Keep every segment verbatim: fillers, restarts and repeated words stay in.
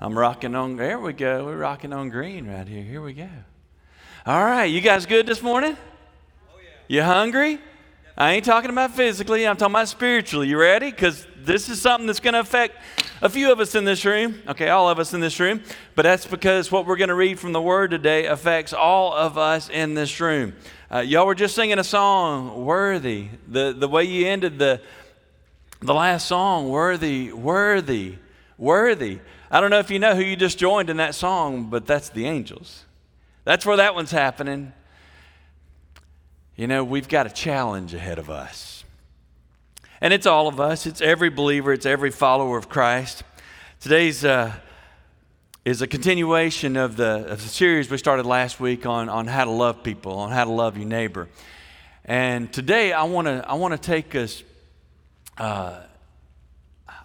I'm rocking on. There we go. We're rocking on green right here. Here we go. All right. You guys good this morning? Oh, yeah. You hungry? I ain't talking about physically. I'm talking about spiritually. You ready? Because this is something that's going to affect a few of us in this room. Okay, all of us in this room. But that's because what we're going to read from the Word today affects all of us in this room. Uh, y'all were just singing a song, Worthy. The the way you ended the the last song, Worthy, Worthy, Worthy. I don't know if you know who you just joined in that song, but that's the angels. That's where that one's happening. You know, we've got a challenge ahead of us. And it's all of us. It's every believer. It's every follower of Christ. Today's uh, is a continuation of the, of the series we started last week on, on how to love people, on how to love your neighbor. And today I want to I want to take us, uh,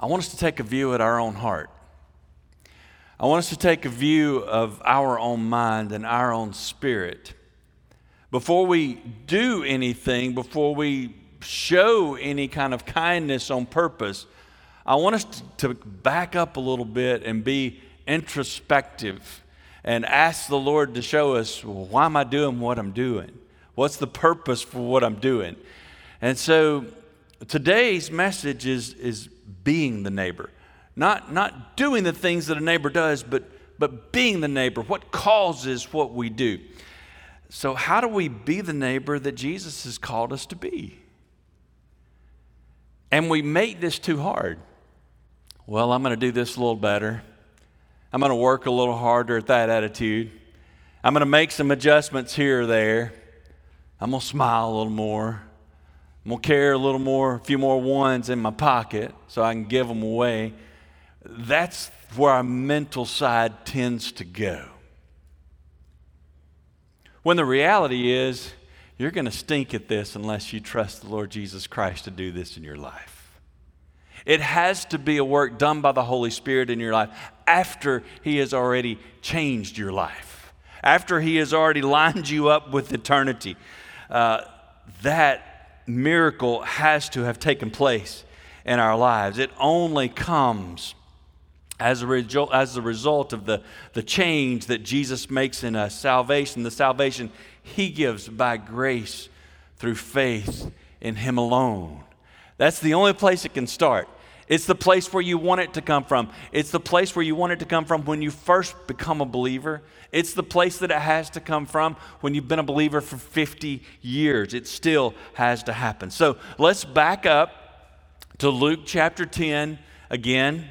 I want us to take a view at our own heart. I want us to take a view of our own mind and our own spirit. Before we do anything, before we show any kind of kindness on purpose, I want us to back up a little bit and be introspective and ask the Lord to show us, well, why am I doing what I'm doing? What's the purpose for what I'm doing? And so today's message is, is being the neighbor. Not, not doing the things that a neighbor does, but, but being the neighbor. What causes what we do? So how do we be the neighbor that Jesus has called us to be? And we make this too hard. Well, I'm going to do this a little better. I'm going to work a little harder at that attitude. I'm going to make some adjustments here or there. I'm going to smile a little more. I'm going to carry a little more, a few more ones in my pocket so I can give them away. That's where our mental side tends to go. When the reality is, you're going to stink at this unless you trust the Lord Jesus Christ to do this in your life. It has to be a work done by the Holy Spirit in your life after He has already changed your life, after He has already lined you up with eternity. Uh, that miracle has to have taken place in our lives. It only comes As a, rejo- as a result of the, the change that Jesus makes in us, salvation, the salvation He gives by grace through faith in Him alone. That's the only place it can start. It's the place where you want it to come from. It's the place where you want it to come from when you first become a believer. It's the place that it has to come from when you've been a believer for fifty years. It still has to happen. So let's back up to Luke chapter ten again.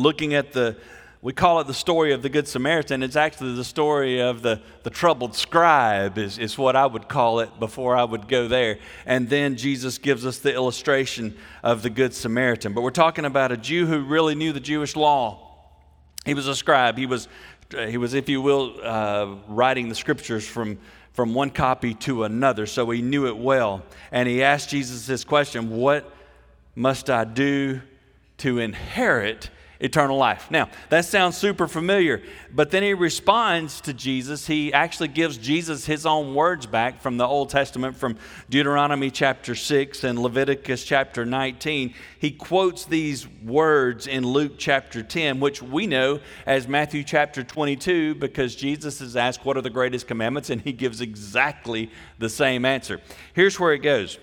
Looking at the, we call it the story of the Good Samaritan. It's actually the story of the, the troubled scribe is, is what I would call it before I would go there. And then Jesus gives us the illustration of the Good Samaritan. But we're talking about a Jew who really knew the Jewish law. He was a scribe. He was, he was if you will, uh, writing the scriptures from, from one copy to another. So he knew it well. And he asked Jesus this question, what must I do to inherit eternal life? Now, that sounds super familiar, but then he responds to Jesus. He actually gives Jesus his own words back from the Old Testament, from Deuteronomy chapter six and Leviticus chapter nineteen. He quotes these words in Luke chapter ten, which we know as Matthew chapter twenty-two, because Jesus is asked, what are the greatest commandments? And he gives exactly the same answer. Here's where it goes.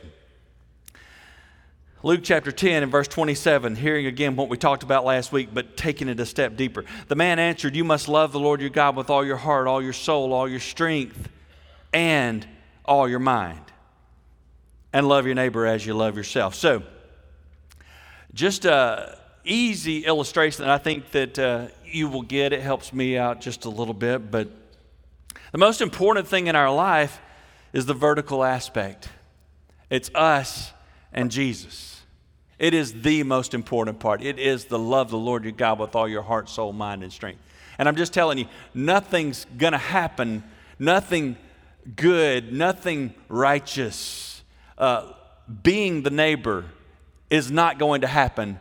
Luke chapter ten and verse twenty-seven, hearing again what we talked about last week, but taking it a step deeper. The man answered, you must love the Lord your God with all your heart, all your soul, all your strength, and all your mind. And love your neighbor as you love yourself. So, just an easy illustration that I think that uh, you will get. It helps me out just a little bit. But the most important thing in our life is the vertical aspect. It's us and Jesus. It is the most important part. It is the love the Lord your God with all your heart, soul, mind, and strength. And I'm just telling you, nothing's going to happen, nothing good, nothing righteous. Uh, being the neighbor is not going to happen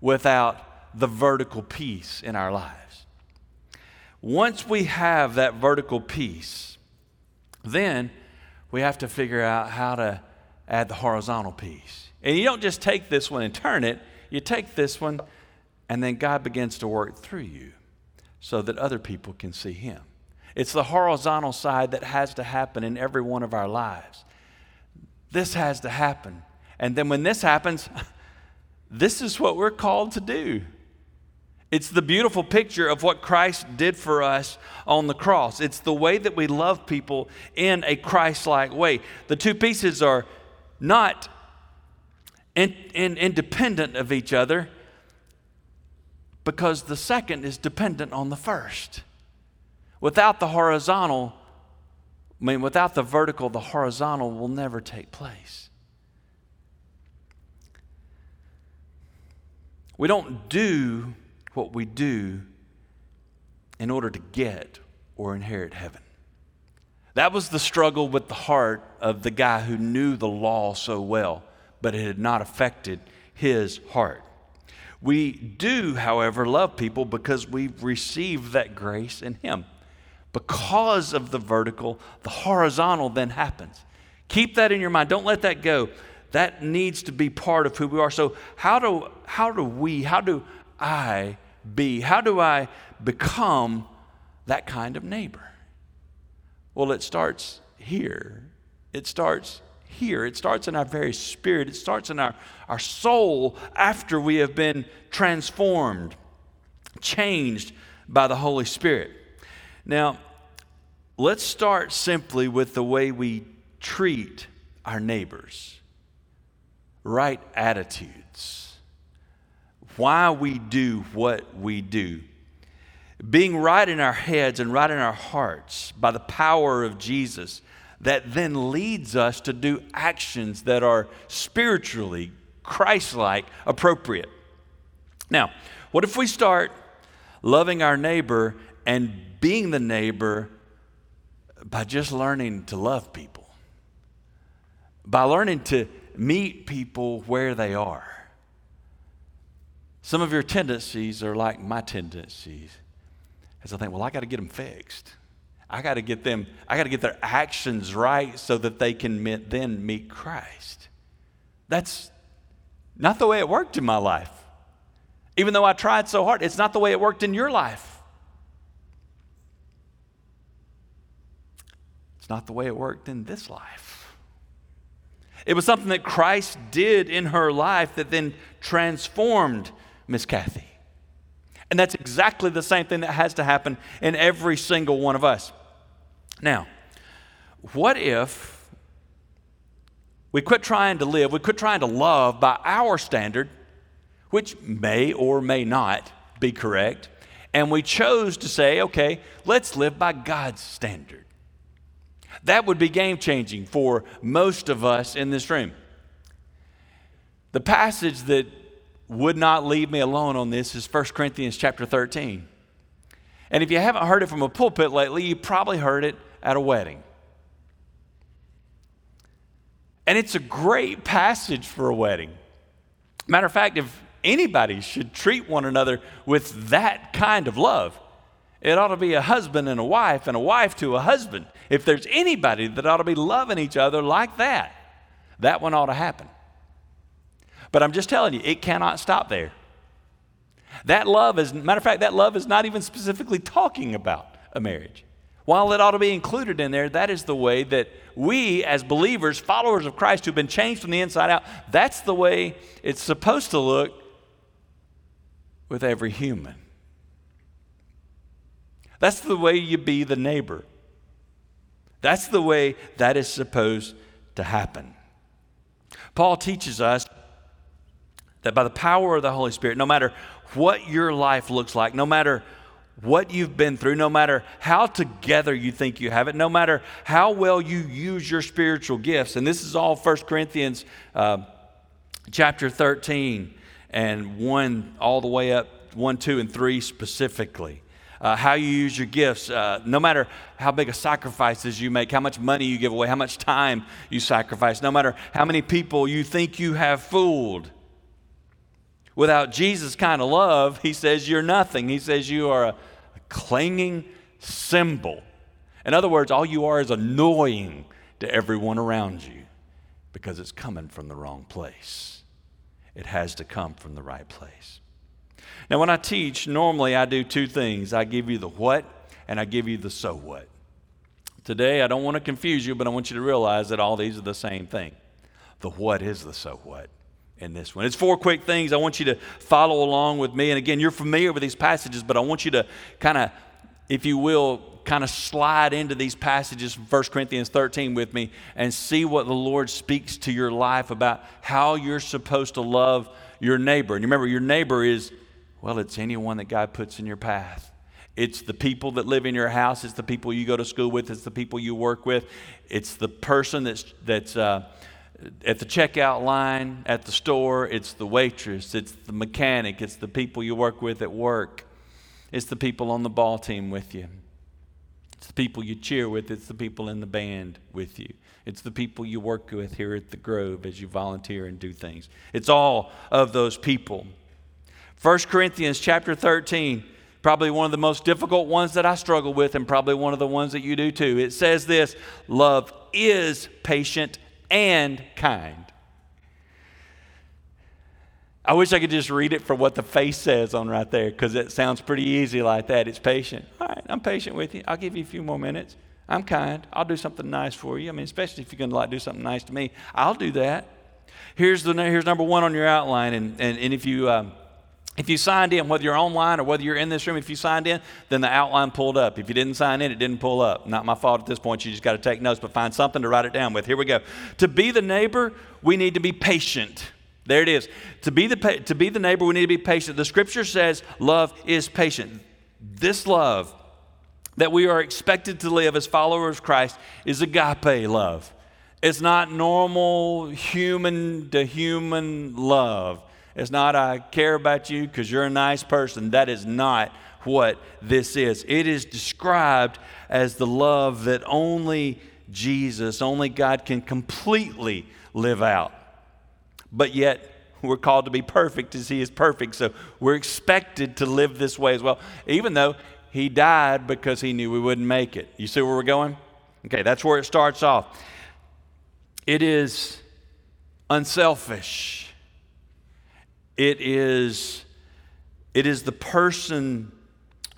without the vertical peace in our lives. Once we have that vertical peace, then we have to figure out how to add the horizontal peace. And you don't just take this one and turn it. You take this one, and then God begins to work through you. so that other people can see him. It's the horizontal side that has to happen in every one of our lives. This has to happen. And then when this happens, this is what we're called to do. It's the beautiful picture of what Christ did for us on the cross. It's the way that we love people in a Christ-like way. The two pieces are not in, in, independent of each other, because the second is dependent on the first. Without the horizontal, I mean, without the vertical, the horizontal will never take place. We don't do what we do in order to get or inherit heaven. That was the struggle with the heart of the guy who knew the law so well, but it had not affected his heart. We do, however, love people because we've received that grace in him. Because of the vertical, the horizontal then happens. Keep that in your mind. Don't let that go. That needs to be part of who we are. So how do how do we, how do I be, how do I become that kind of neighbor? Well, it starts here. It starts here. It starts in our very spirit. It starts in our, our soul after we have been transformed, changed by the Holy Spirit. Now, let's start simply with the way we treat our neighbors. Right attitudes. Why we do what we do. Being right in our heads and right in our hearts by the power of Jesus that then leads us to do actions that are spiritually, Christ-like, appropriate. Now, what if we start loving our neighbor and being the neighbor by just learning to love people? By learning to meet people where they are. Some of your tendencies are like my tendencies. As I think, well, I got to get them fixed. I got to get them, I got to get their actions right so that they can meet, then meet Christ. That's not the way it worked in my life. Even though I tried so hard, it's not the way it worked in your life. It's not the way it worked in this life. It was something that Christ did in her life that then transformed Miss Kathy. And that's exactly the same thing that has to happen in every single one of us. Now, what if we quit trying to live, we quit trying to love by our standard, which may or may not be correct, and we chose to say, okay, let's live by God's standard. That would be game-changing for most of us in this room. The passage that would not leave me alone on this is First Corinthians chapter thirteen. And if you haven't heard it from a pulpit lately, you probably heard it at a wedding. And it's a great passage for a wedding. Matter of fact, if anybody should treat one another with that kind of love, it ought to be a husband and a wife and a wife to a husband. If there's anybody that ought to be loving each other like that, that one ought to happen. But I'm just telling you, it cannot stop there. That love is, matter of fact, that love is not even specifically talking about a marriage. While it ought to be included in there, that is the way that we as believers, followers of Christ who've been changed from the inside out, that's the way it's supposed to look with every human. That's the way you be the neighbor. That's the way that is supposed to happen. Paul teaches us that by the power of the Holy Spirit, no matter what your life looks like, no matter what you've been through, no matter how together you think you have it, no matter how well you use your spiritual gifts, and this is all First Corinthians uh, chapter thirteen and one all the way up, one, two, and three specifically. Uh, how you use your gifts, uh, no matter how big a sacrifices you make, how much money you give away, how much time you sacrifice, no matter how many people you think you have fooled. Without Jesus' kind of love, he says you're nothing. He says you are a, a clanging cymbal. In other words, all you are is annoying to everyone around you because it's coming from the wrong place. It has to come from the right place. Now, when I teach, normally I do two things. I give you the what, and I give you the so what. Today, I don't want to confuse you, but I want you to realize that all these are the same thing. The what is the so what in this one. It's four quick things. I want you to follow along with me. And again, you're familiar with these passages, but I want you to kind of, if you will, kind of slide into these passages from First Corinthians thirteen with me and see what the Lord speaks to your life about how you're supposed to love your neighbor. And remember, your neighbor is, well, it's anyone that God puts in your path. It's the people that live in your house. It's the people you go to school with. It's the people you work with. It's the person that's that's uh, at the checkout line at the store. It's the waitress. It's the mechanic. It's the people you work with at work. It's the people on the ball team with you. It's the people you cheer with. It's the people in the band with you. It's the people you work with here at the Grove as you volunteer and do things. It's all of those people. First Corinthians chapter thirteen, probably one of the most difficult ones that I struggle with, and probably one of the ones that you do too. It says this: love is patient and kind. I wish I could just read it for what the face says on right there, because it sounds pretty easy like that. It's patient. All right, I'm patient with you. I'll give you a few more minutes. I'm kind. I'll do something nice for you. I mean, especially if you're going to like do something nice to me, I'll do that. Here's the here's number one on your outline, and and, and if you... Um, If you signed in, whether you're online or whether you're in this room, if you signed in, then the outline pulled up. If you didn't sign in, it didn't pull up. Not my fault at this point. You just got to take notes, but find something to write it down with. Here we go. To be the neighbor, we need to be patient. There it is. To be the to be the neighbor, we need to be patient. The scripture says love is patient. This love that we are expected to live as followers of Christ is agape love. It's not normal human to human love. It's not, I care about you because you're a nice person. That is not what this is. It is described as the love that only Jesus, only God can completely live out. But yet, we're called to be perfect as He is perfect. So we're expected to live this way as well, even though He died because He knew we wouldn't make it. You see where we're going? Okay, that's where it starts off. It is unselfish. It is, it is the person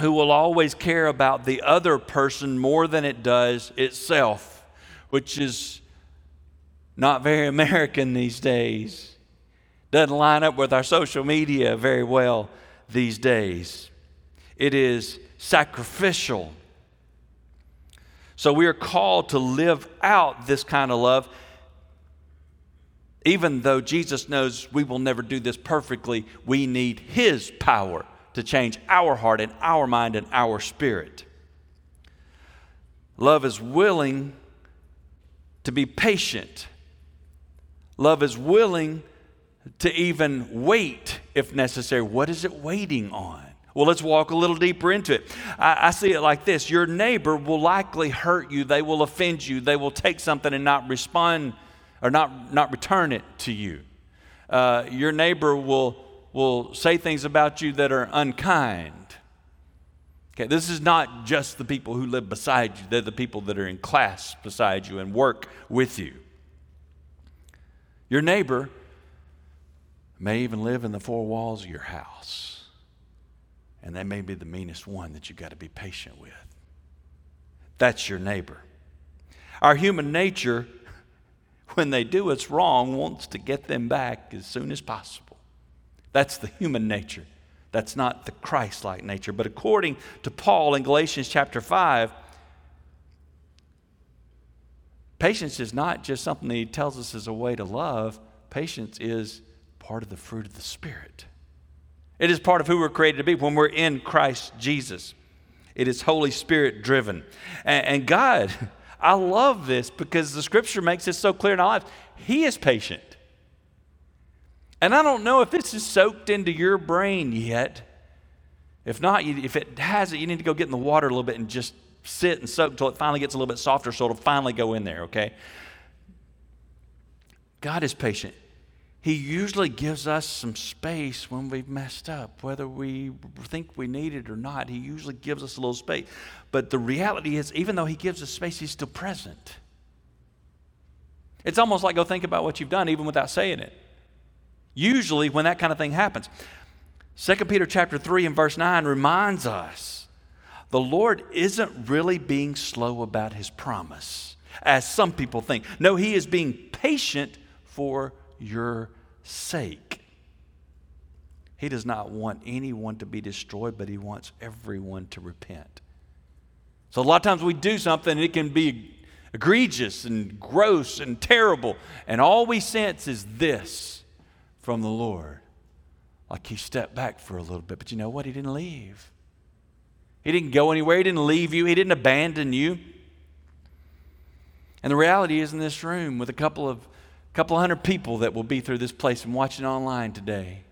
who will always care about the other person more than it does itself, which is not very American these days. Doesn't line up with our social media very well these days. It is sacrificial. So we are called to live out this kind of love. Even though Jesus knows we will never do this perfectly, we need His power to change our heart and our mind and our spirit. Love is willing to be patient. Love is willing to even wait if necessary. What is it waiting on? Well, let's walk a little deeper into it. I, I see it like this. Your neighbor will likely hurt you. They will offend you. They will take something and not respond or not not return it to you. Uh, your neighbor will will say things about you that are unkind. Okay, this is not just the people who live beside you. They're the people that are in class beside you and work with you. Your neighbor may even live in the four walls of your house, and they may be the meanest one that you've got to be patient with. That's your neighbor. Our human nature, when they do what's wrong, wants to get them back as soon as possible. That's the human nature. That's not the Christ-like nature. But according to Paul in Galatians chapter five, patience is not just something that he tells us is a way to love. Patience is part of the fruit of the Spirit. It is part of who we're created to be when we're in Christ Jesus. It is Holy Spirit driven. And, and God... I love this because the scripture makes it so clear in our lives. He is patient. And I don't know if this is soaked into your brain yet. If not, if it hasn't, you need to go get in the water a little bit and just sit and soak until it finally gets a little bit softer so it'll finally go in there, okay? God is patient. He usually gives us some space when we've messed up, whether we think we need it or not. He usually gives us a little space. But the reality is, even though He gives us space, He's still present. It's almost like, go think about what you've done, even without saying it. Usually, when that kind of thing happens. Second Peter chapter three and verse nine reminds us the Lord isn't really being slow about his promise, as some people think. No, he is being patient for your sake. He does not want anyone to be destroyed, but he wants everyone to repent. So a lot of times we do something and it can be egregious and gross and terrible, and all we sense is this from the Lord. Like he stepped back for a little bit, but you know what? He didn't leave. He didn't go anywhere. He didn't leave you. He didn't abandon you. And the reality is, in this room with a couple of couple hundred people that will be through this place and watching online today,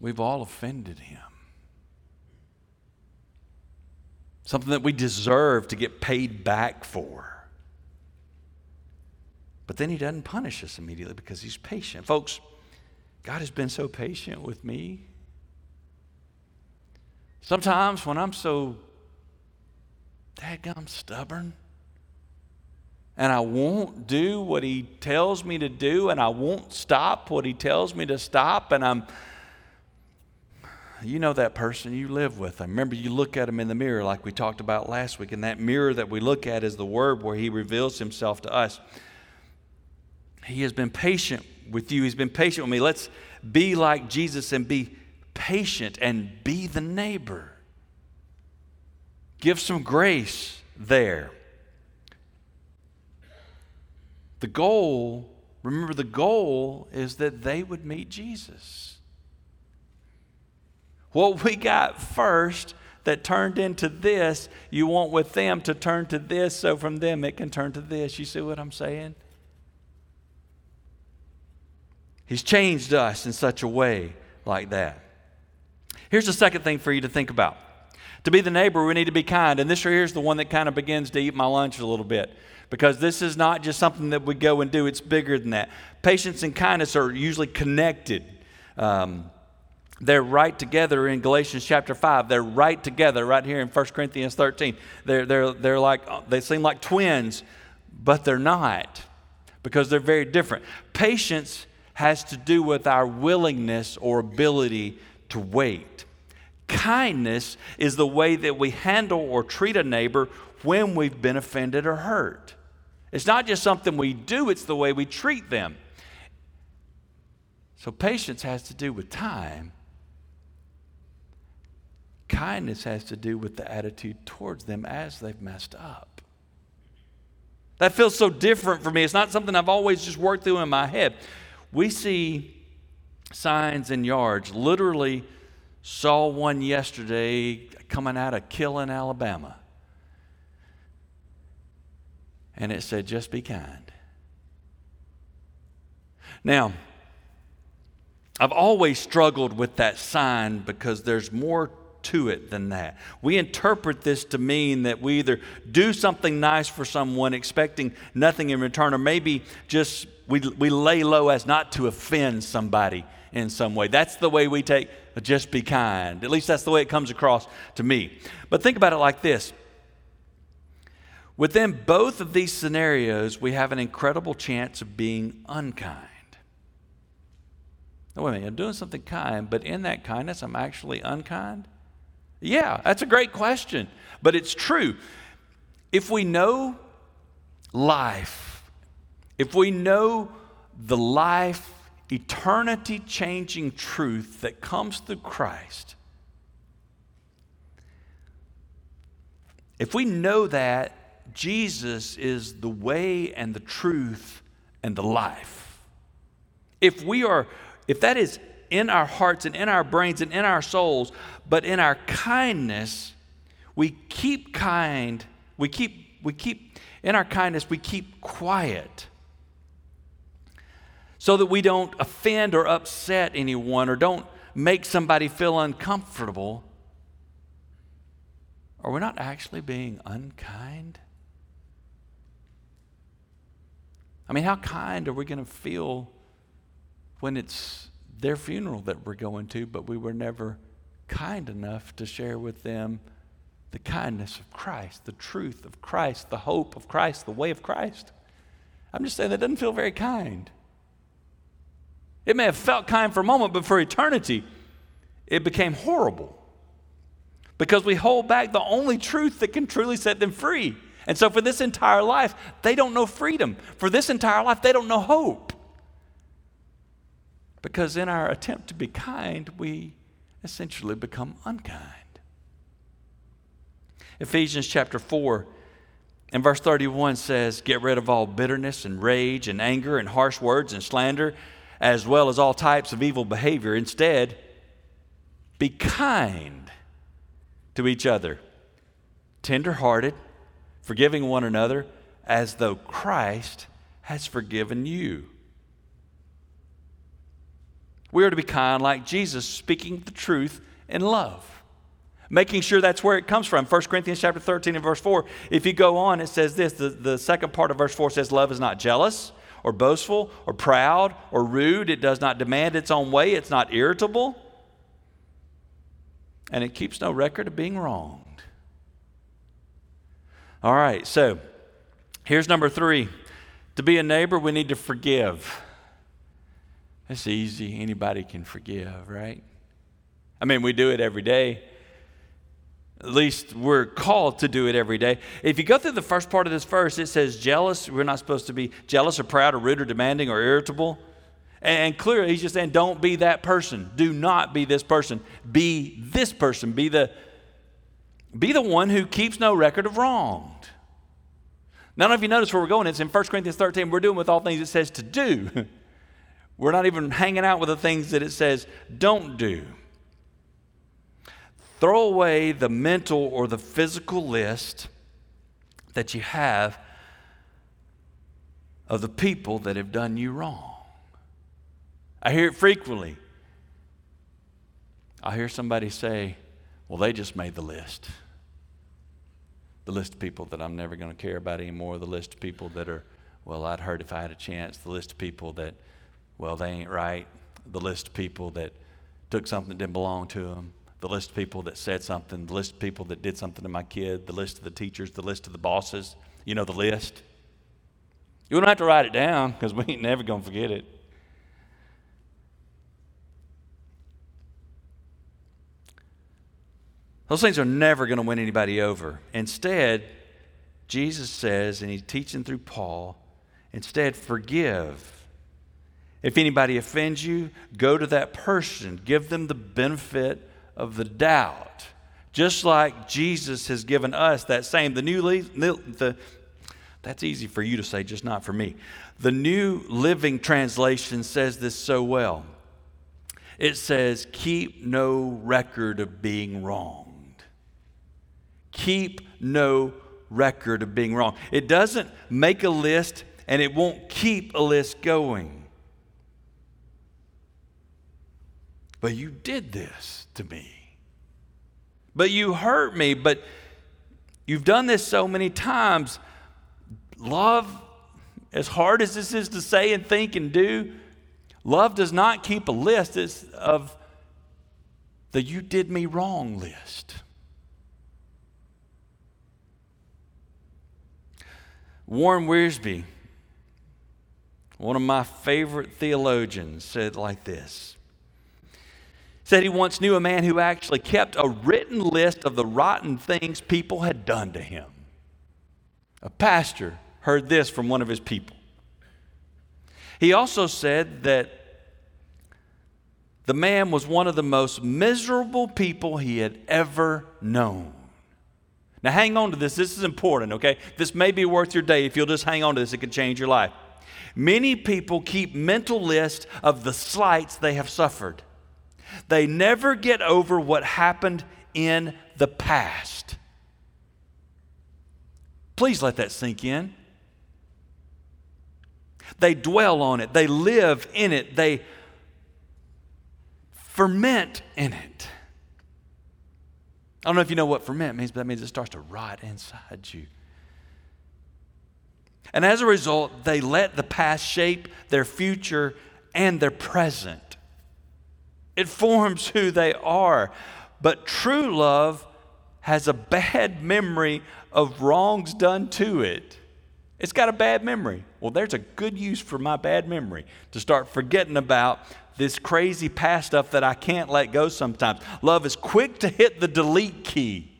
we've all offended him. Something that we deserve to get paid back for. But then he doesn't punish us immediately because he's patient. Folks, God has been so patient with me. Sometimes when I'm so dadgum stubborn and I won't do what he tells me to do, and I won't stop what he tells me to stop, and I'm you know that person, you live with them. Remember, you look at them in the mirror like we talked about last week, and that mirror that we look at is the Word where he reveals himself to us. He has been patient with you. He's been patient with me. Let's be like Jesus and be patient and be the neighbor. Give some grace there. The goal, remember the goal is that they would meet Jesus. What we got first that turned into this, you want with them to turn to this, so from them it can turn to this. You see what I'm saying? He's changed us in such a way like that. Here's the second thing for you to think about. To be the neighbor, we need to be kind. And this here's the one that kind of begins to eat my lunch a little bit, because this is not just something that we go and do. It's bigger than that. Patience and kindness are usually connected. Um, They're right together in Galatians chapter five. They're right together right here in First Corinthians thirteen. They're, they're, they're like, they seem like twins, but they're not, because they're very different. Patience has to do with our willingness or ability to wait. Kindness is the way that we handle or treat a neighbor when we've been offended or hurt. It's not just something we do, it's the way we treat them. So patience has to do with time. Kindness has to do with the attitude towards them as they've messed up. That feels so different for me. It's not something I've always just worked through in my head. We see signs in yards. Literally saw one yesterday coming out of Killen, Alabama. And it said, just be kind. Now, I've always struggled with that sign because there's more to it than that. We interpret this to mean that we either do something nice for someone expecting nothing in return, or maybe just we we lay low as not to offend somebody in some way. That's the way we take, just be kind. At least that's the way it comes across to me. But think about it like this. Within both of these scenarios, we have an incredible chance of being unkind. Now, wait a minute, I'm doing something kind, but in that kindness, I'm actually unkind? Yeah, that's a great question, but it's true. If we know life, if we know the life, eternity-changing truth that comes through Christ, if we know that Jesus is the way and the truth and the life, if we are, if that is in our hearts and in our brains and in our souls, but in our kindness, we keep kind, we keep, we keep, in our kindness, we keep quiet so that we don't offend or upset anyone or don't make somebody feel uncomfortable. Are we not actually being unkind? I mean, how kind are we going to feel when it's their funeral that we're going to, but we were never kind enough to share with them the kindness of Christ, the truth of Christ, the hope of Christ, the way of Christ? I'm just saying that doesn't feel very kind. It may have felt kind for a moment, but for eternity, it became horrible because we hold back the only truth that can truly set them free. And so for this entire life, they don't know freedom. For this entire life, they don't know hope. Because in our attempt to be kind, we essentially become unkind. Ephesians chapter four and verse thirty-one says, "Get rid of all bitterness and rage and anger and harsh words and slander, as well as all types of evil behavior. Instead, be kind to each other, tender-hearted, forgiving one another, as though Christ has forgiven you." We are to be kind like Jesus, speaking the truth in love, making sure that's where it comes from. First Corinthians chapter thirteen and verse four, if you go on, it says this, the, the second part of verse four says, "Love is not jealous or boastful or proud or rude. It does not demand its own way. It's not irritable. And it keeps no record of being wronged." All right, so here's number three. To be a neighbor, we need to forgive. It's easy. Anybody can forgive, right? I mean, we do it every day. At least we're called to do it every day. If you go through the first part of this verse, it says jealous. We're not supposed to be jealous or proud or rude or demanding or irritable. And clearly, he's just saying, don't be that person. Do not be this person. Be this person. Be the, be the one who keeps no record of wronged. Now, I don't know if you notice where we're going. It's in First Corinthians thirteen. We're doing with all things it says to do. We're not even hanging out with the things that it says don't do. Throw away the mental or the physical list that you have of the people that have done you wrong. I hear it frequently. I hear somebody say, "Well, they just made the list. The list of people that I'm never going to care about anymore. The list of people that are, well, I'd hurt if I had a chance. The list of people that, well, they ain't right. The list of people that took something that didn't belong to them. The list of people that said something. The list of people that did something to my kid. The list of the teachers. The list of the bosses. You know, the list." You don't have to write it down because we ain't never going to forget it. Those things are never going to win anybody over. Instead, Jesus says, and he's teaching through Paul, instead, forgive. If anybody offends you, go to that person. Give them the benefit of the doubt. Just like Jesus has given us that same, the new, the, that's easy for you to say, just not for me. The New Living Translation says this so well. It says, keep no record of being wronged. Keep no record of being wronged. It doesn't make a list, and it won't keep a list going. But you did this to me. But you hurt me. But you've done this so many times. Love, as hard as this is to say and think and do, love does not keep a list of the you did me wrong list. Warren Wiersbe, one of my favorite theologians, said like this. Said he once knew a man who actually kept a written list of the rotten things people had done to him. A pastor heard this from one of his people. He also said that the man was one of the most miserable people he had ever known. Now hang on to this. This is important, okay? This may be worth your day if you'll just hang on to this. It could change your life. Many people keep mental lists of the slights they have suffered. They never get over what happened in the past. Please let that sink in. They dwell on it. They live in it. They ferment in it. I don't know if you know what ferment means, but that means it starts to rot inside you. And as a result, they let the past shape their future and their present. It forms who they are. But true love has a bad memory of wrongs done to it. It's got a bad memory. Well, there's a good use for my bad memory, to start forgetting about this crazy past stuff that I can't let go sometimes. Love is quick to hit the delete key.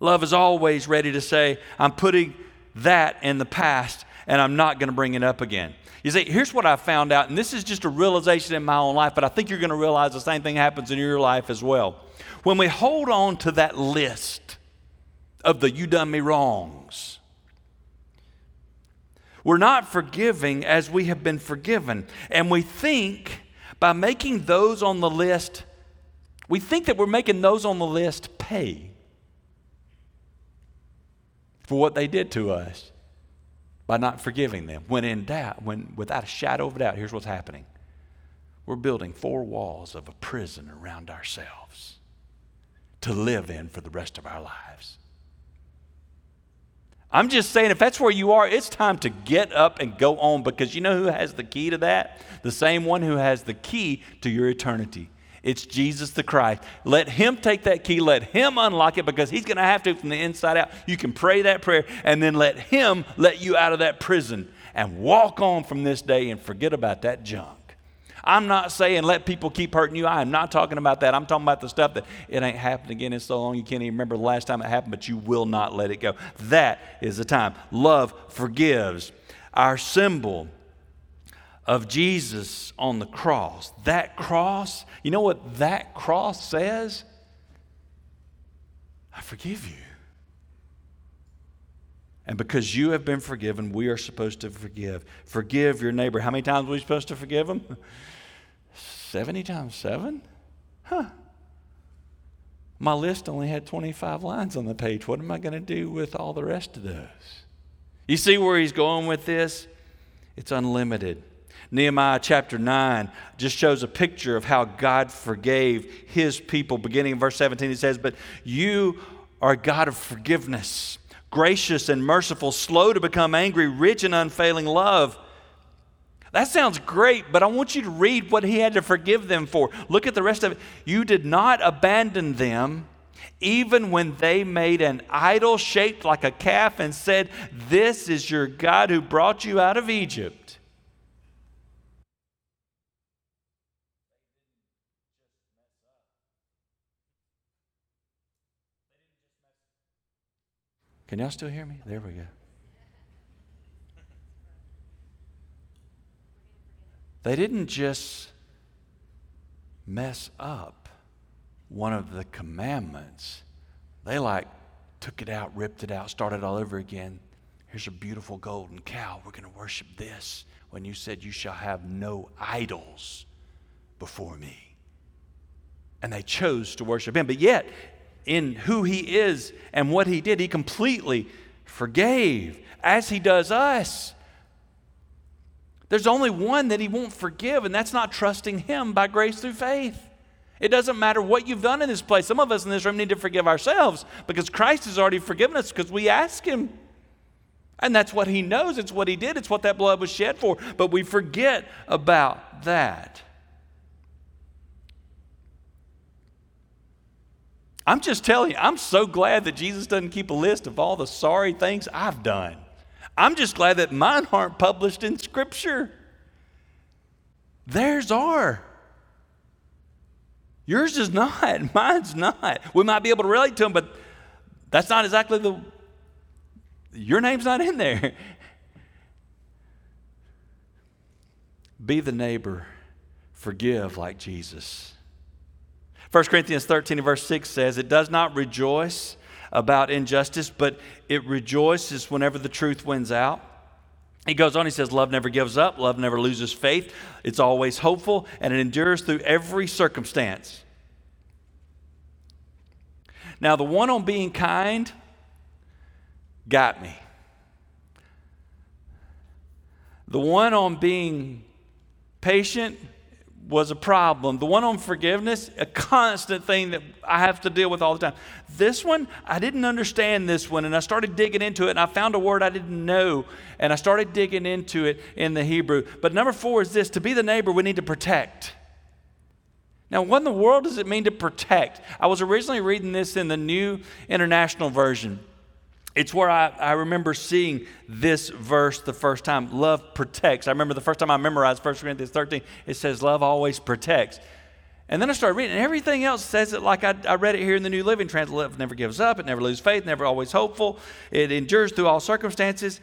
Love is always ready to say, I'm putting that in the past and I'm not going to bring it up again. You see, here's what I found out, and this is just a realization in my own life, but I think you're going to realize the same thing happens in your life as well. When we hold on to that list of the you done me wrongs, we're not forgiving as we have been forgiven. And we think by making those on the list, we think that we're making those on the list pay for what they did to us by not forgiving them. When in doubt, when without a shadow of a doubt, here's what's happening. We're building four walls of a prison around ourselves to live in for the rest of our lives. I'm just saying, if that's where you are, it's time to get up and go on, because you know who has the key to that? The same one who has the key to your eternity. It's Jesus the Christ. Let him take that key. Let him unlock it, because he's going to have to from the inside out. You can pray that prayer and then let him let you out of that prison and walk on from this day and forget about that junk. I'm not saying let people keep hurting you. I am not talking about that. I'm talking about the stuff that it ain't happened again in so long you can't even remember the last time it happened, but you will not let it go. That is the time. Love forgives. Our symbol of Jesus on the cross. That cross, you know what that cross says? I forgive you. And because you have been forgiven, we are supposed to forgive. Forgive your neighbor. How many times are we supposed to forgive them? seventy times seven? Huh. My list only had twenty-five lines on the page. What am I going to do with all the rest of those? You see where he's going with this? It's unlimited. Nehemiah chapter nine just shows a picture of how God forgave his people. Beginning in verse seventeen, it says, "But you are a God of forgiveness, gracious and merciful, slow to become angry, rich in unfailing love." That sounds great, but I want you to read what he had to forgive them for. Look at the rest of it. "You did not abandon them, even when they made an idol shaped like a calf and said, 'This is your God who brought you out of Egypt.'" Can y'all still hear me? There we go. They didn't just mess up one of the commandments. They like took it out, ripped it out, started all over again. Here's a beautiful golden cow. We're going to worship this when you said you shall have no idols before me. And they chose to worship him. But yet, in who he is and what he did, he completely forgave, as he does us. There's only one that he won't forgive, and that's not trusting him by grace through faith. It doesn't matter what you've done in this place. Some of us in this room need to forgive ourselves, because Christ has already forgiven us because we ask him. And that's what he knows. It's what he did. It's what that blood was shed for. But we forget about that. I'm just telling you, I'm so glad that Jesus doesn't keep a list of all the sorry things I've done. I'm just glad that mine aren't published in Scripture. Theirs are. Yours is not. Mine's not. We might be able to relate to them, but that's not exactly the... Your name's not in there. Be the neighbor. Forgive like Jesus. First Corinthians thirteen and verse six says, "It does not rejoice about injustice, but it rejoices whenever the truth wins out." He goes on, he says, "Love never gives up. Love never loses faith. It's always hopeful, and it endures through every circumstance." Now, the one on being kind got me. The one on being patient was a problem. The one on forgiveness, a constant thing that I have to deal with all the time. This one, I didn't understand this one, and I started digging into it, and I found a word I didn't know, and I started digging into it in the Hebrew. But number four is this: to be the neighbor, we need to protect. Now, what in the world does it mean to protect? I was originally reading this in the New International Version, It's where I, I remember seeing this verse the first time. Love protects. I remember the first time I memorized First Corinthians thirteen, it says love always protects. And then I started reading, and everything else says it like I, I read it here in the New Living Translation. Love never gives up. It never loses faith. Never always hopeful. It endures through all circumstances.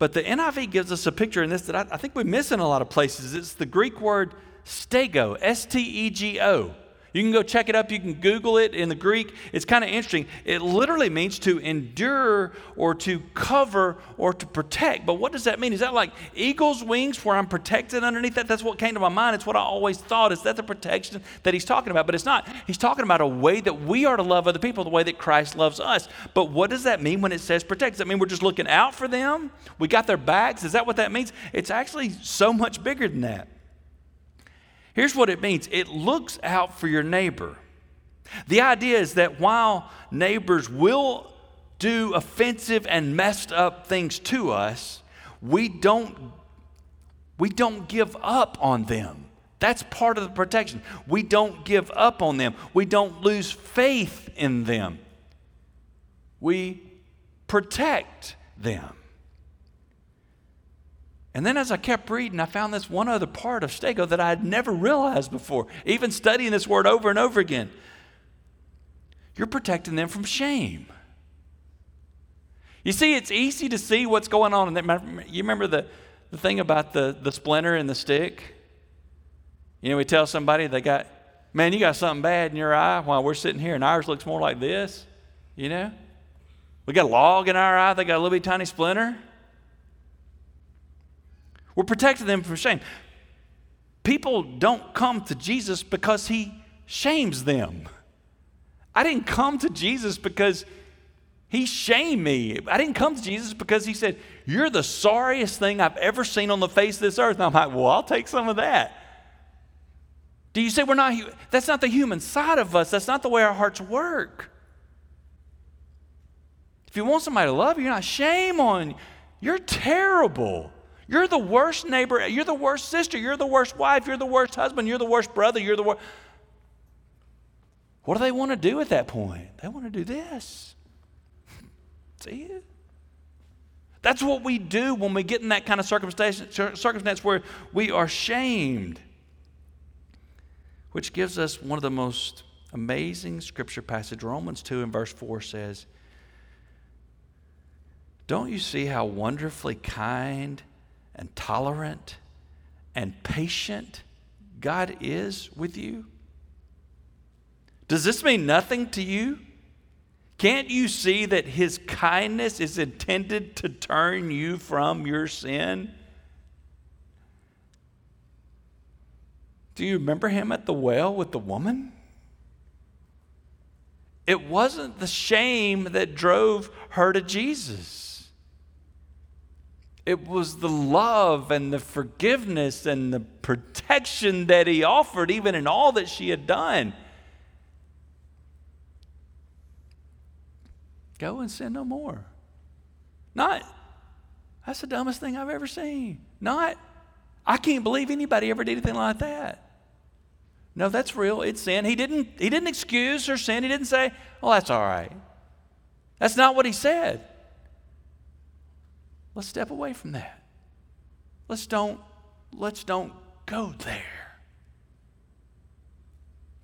But the N I V gives us a picture in this that I, I think we miss in a lot of places. It's the Greek word stego, S T E G O. You can go check it up. You can Google it in the Greek. It's kind of interesting. It literally means to endure or to cover or to protect. But what does that mean? Is that like eagle's wings where I'm protected underneath that? That's what came to my mind. It's what I always thought. Is that the protection that he's talking about? But it's not. He's talking about a way that we are to love other people, the way that Christ loves us. But what does that mean when it says protect? Does that mean we're just looking out for them? We got their backs? Is that what that means? It's actually so much bigger than that. Here's what it means. It looks out for your neighbor. The idea is that while neighbors will do offensive and messed up things to us, we don't, we don't give up on them. That's part of the protection. We don't give up on them. We don't lose faith in them. We protect them. And then as I kept reading, I found this one other part of stego that I had never realized before, even studying this word over and over again. You're protecting them from shame. You see, it's easy to see what's going on. You remember the, the thing about the, the splinter and the stick? You know, we tell somebody, they got, man, you got something bad in your eye while we're sitting here, and ours looks more like this, you know? We got a log in our eye, they got a little bitty tiny splinter. We're protecting them from shame. People don't come to Jesus because he shames them. I didn't come to Jesus because he shamed me. I didn't come to Jesus because he said, you're the sorriest thing I've ever seen on the face of this earth. And I'm like, well, I'll take some of that. Do you say we're not, that's not the human side of us. That's not the way our hearts work. If you want somebody to love you, you're not shame on you. You're terrible. You're the worst neighbor. You're the worst sister. You're the worst wife. You're the worst husband. You're the worst brother. You're the worst. What do they want to do at that point? They want to do this. See it? That's what we do when we get in that kind of circumstance, circumstance where we are shamed, which gives us one of the most amazing scripture passages. Romans two and verse four says, don't you see how wonderfully kind and tolerant and patient God is with you? Does this mean nothing to you? Can't you see that his kindness is intended to turn you from your sin? Do you remember him at the well with the woman? It wasn't the shame that drove her to Jesus. It was the love and the forgiveness and the protection that he offered, even in all that she had done. Go and sin no more. Not, that's the dumbest thing I've ever seen. Not, I can't believe anybody ever did anything like that. No, that's real. It's sin. He didn't, he didn't excuse her sin. He didn't say, well, that's all right. That's not what he said. Let's step away from that. Let's don't, let's don't go there.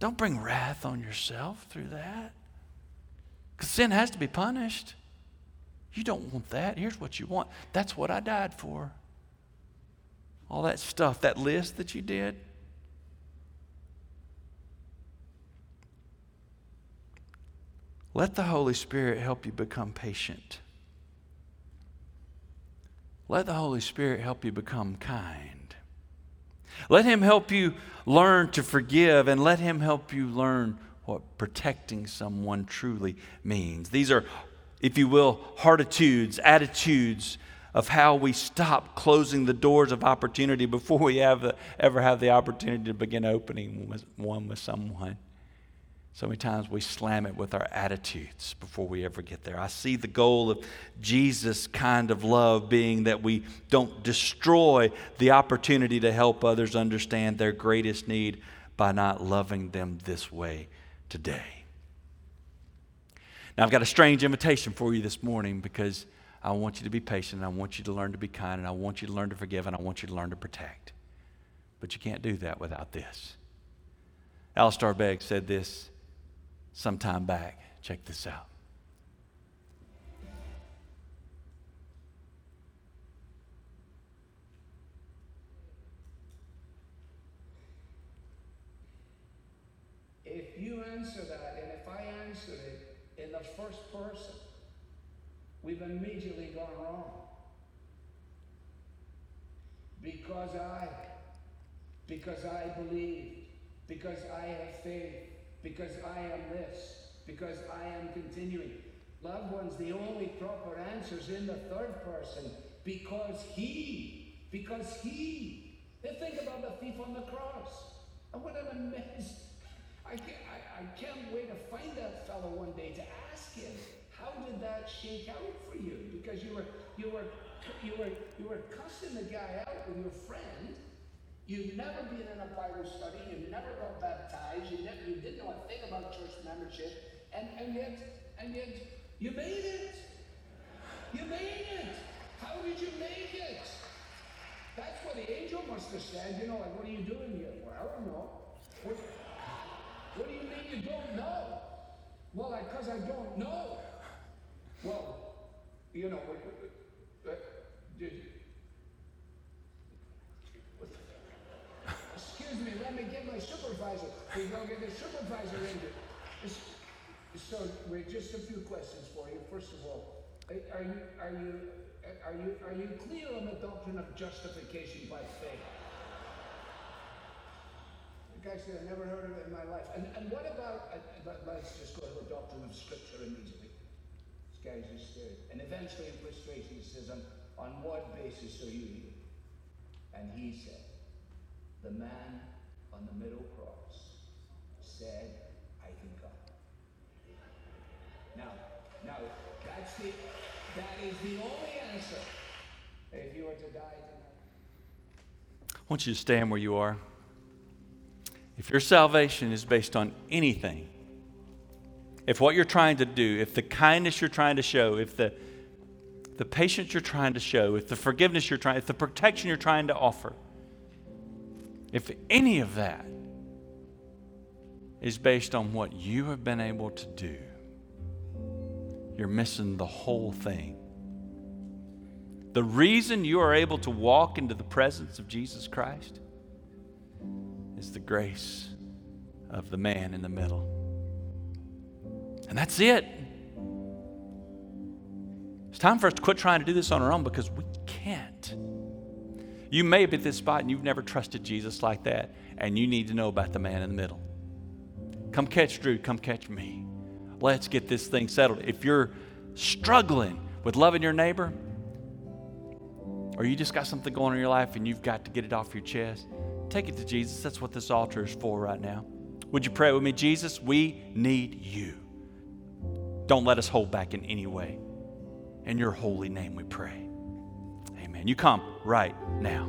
Don't bring wrath on yourself through that. Because sin has to be punished. You don't want that. Here's what you want. That's what I died for. All that stuff, that list that you did. Let the Holy Spirit help you become patient. Let the Holy Spirit help you become kind. Let him help you learn to forgive, and let him help you learn what protecting someone truly means. These are, if you will, heartitudes, attitudes of how we stop closing the doors of opportunity before we have, ever have the opportunity to begin opening one with someone. So many times we slam it with our attitudes before we ever get there. I see the goal of Jesus' kind of love being that we don't destroy the opportunity to help others understand their greatest need by not loving them this way today. Now, I've got a strange invitation for you this morning, because I want you to be patient, and I want you to learn to be kind, and I want you to learn to forgive, and I want you to learn to protect. But you can't do that without this. Alistair Begg said this some time back. Check this out. If you answer that, and if I answer it in the first person, we've immediately gone wrong. Because I, because I believe, because I have faith, because I am this, because I am continuing. Loved ones, the only proper answer is in the third person, because he, because he. They think about the thief on the cross. And what an amazing, I can't, I, I can't wait to find that fellow one day to ask him, how did that shake out for you? Because you were, you were, you were, you were cussing the guy out with your friend. You've never been in a Bible study, you've never got baptized, you never, you didn't know a thing about church membership, and, and yet, and yet, you made it. You made it. How did you make it? That's what the angel must have said, you know, like, what are you doing here? Well, I don't know. What, what do you mean you don't know? Well, like, because I don't know. Well, you know, uh, did you? Excuse me, let me get my supervisor. We go get the supervisor in here. So, wait, just a few questions for you. First of all, are you are you are you are you clear on the doctrine of justification by faith? The guy said, I've never heard of it in my life. And and what about? Uh, let's just go to the doctrine of Scripture immediately. This guy's just there, and eventually, in frustration, he says, "On on what basis are you here?" And he said, the man on the middle cross said, I can come. Now, now that's the, that is the only answer if you were to die tonight. I want you to stand where you are. If your salvation is based on anything, if what you're trying to do, if the kindness you're trying to show, if the, the patience you're trying to show, if the forgiveness you're trying, if the protection you're trying to offer, if any of that is based on what you have been able to do, you're missing the whole thing. The reason you are able to walk into the presence of Jesus Christ is the grace of the man in the middle. And that's it. It's time for us to quit trying to do this on our own, because we can't. You may be at this spot and you've never trusted Jesus like that, and you need to know about the man in the middle. Come catch Drew, come catch me. Let's get this thing settled. If you're struggling with loving your neighbor, or you just got something going on in your life and you've got to get it off your chest, take it to Jesus. That's what this altar is for right now. Would you pray with me? Jesus, we need you. Don't let us hold back in any way. In your holy name we pray. Amen. You come right now.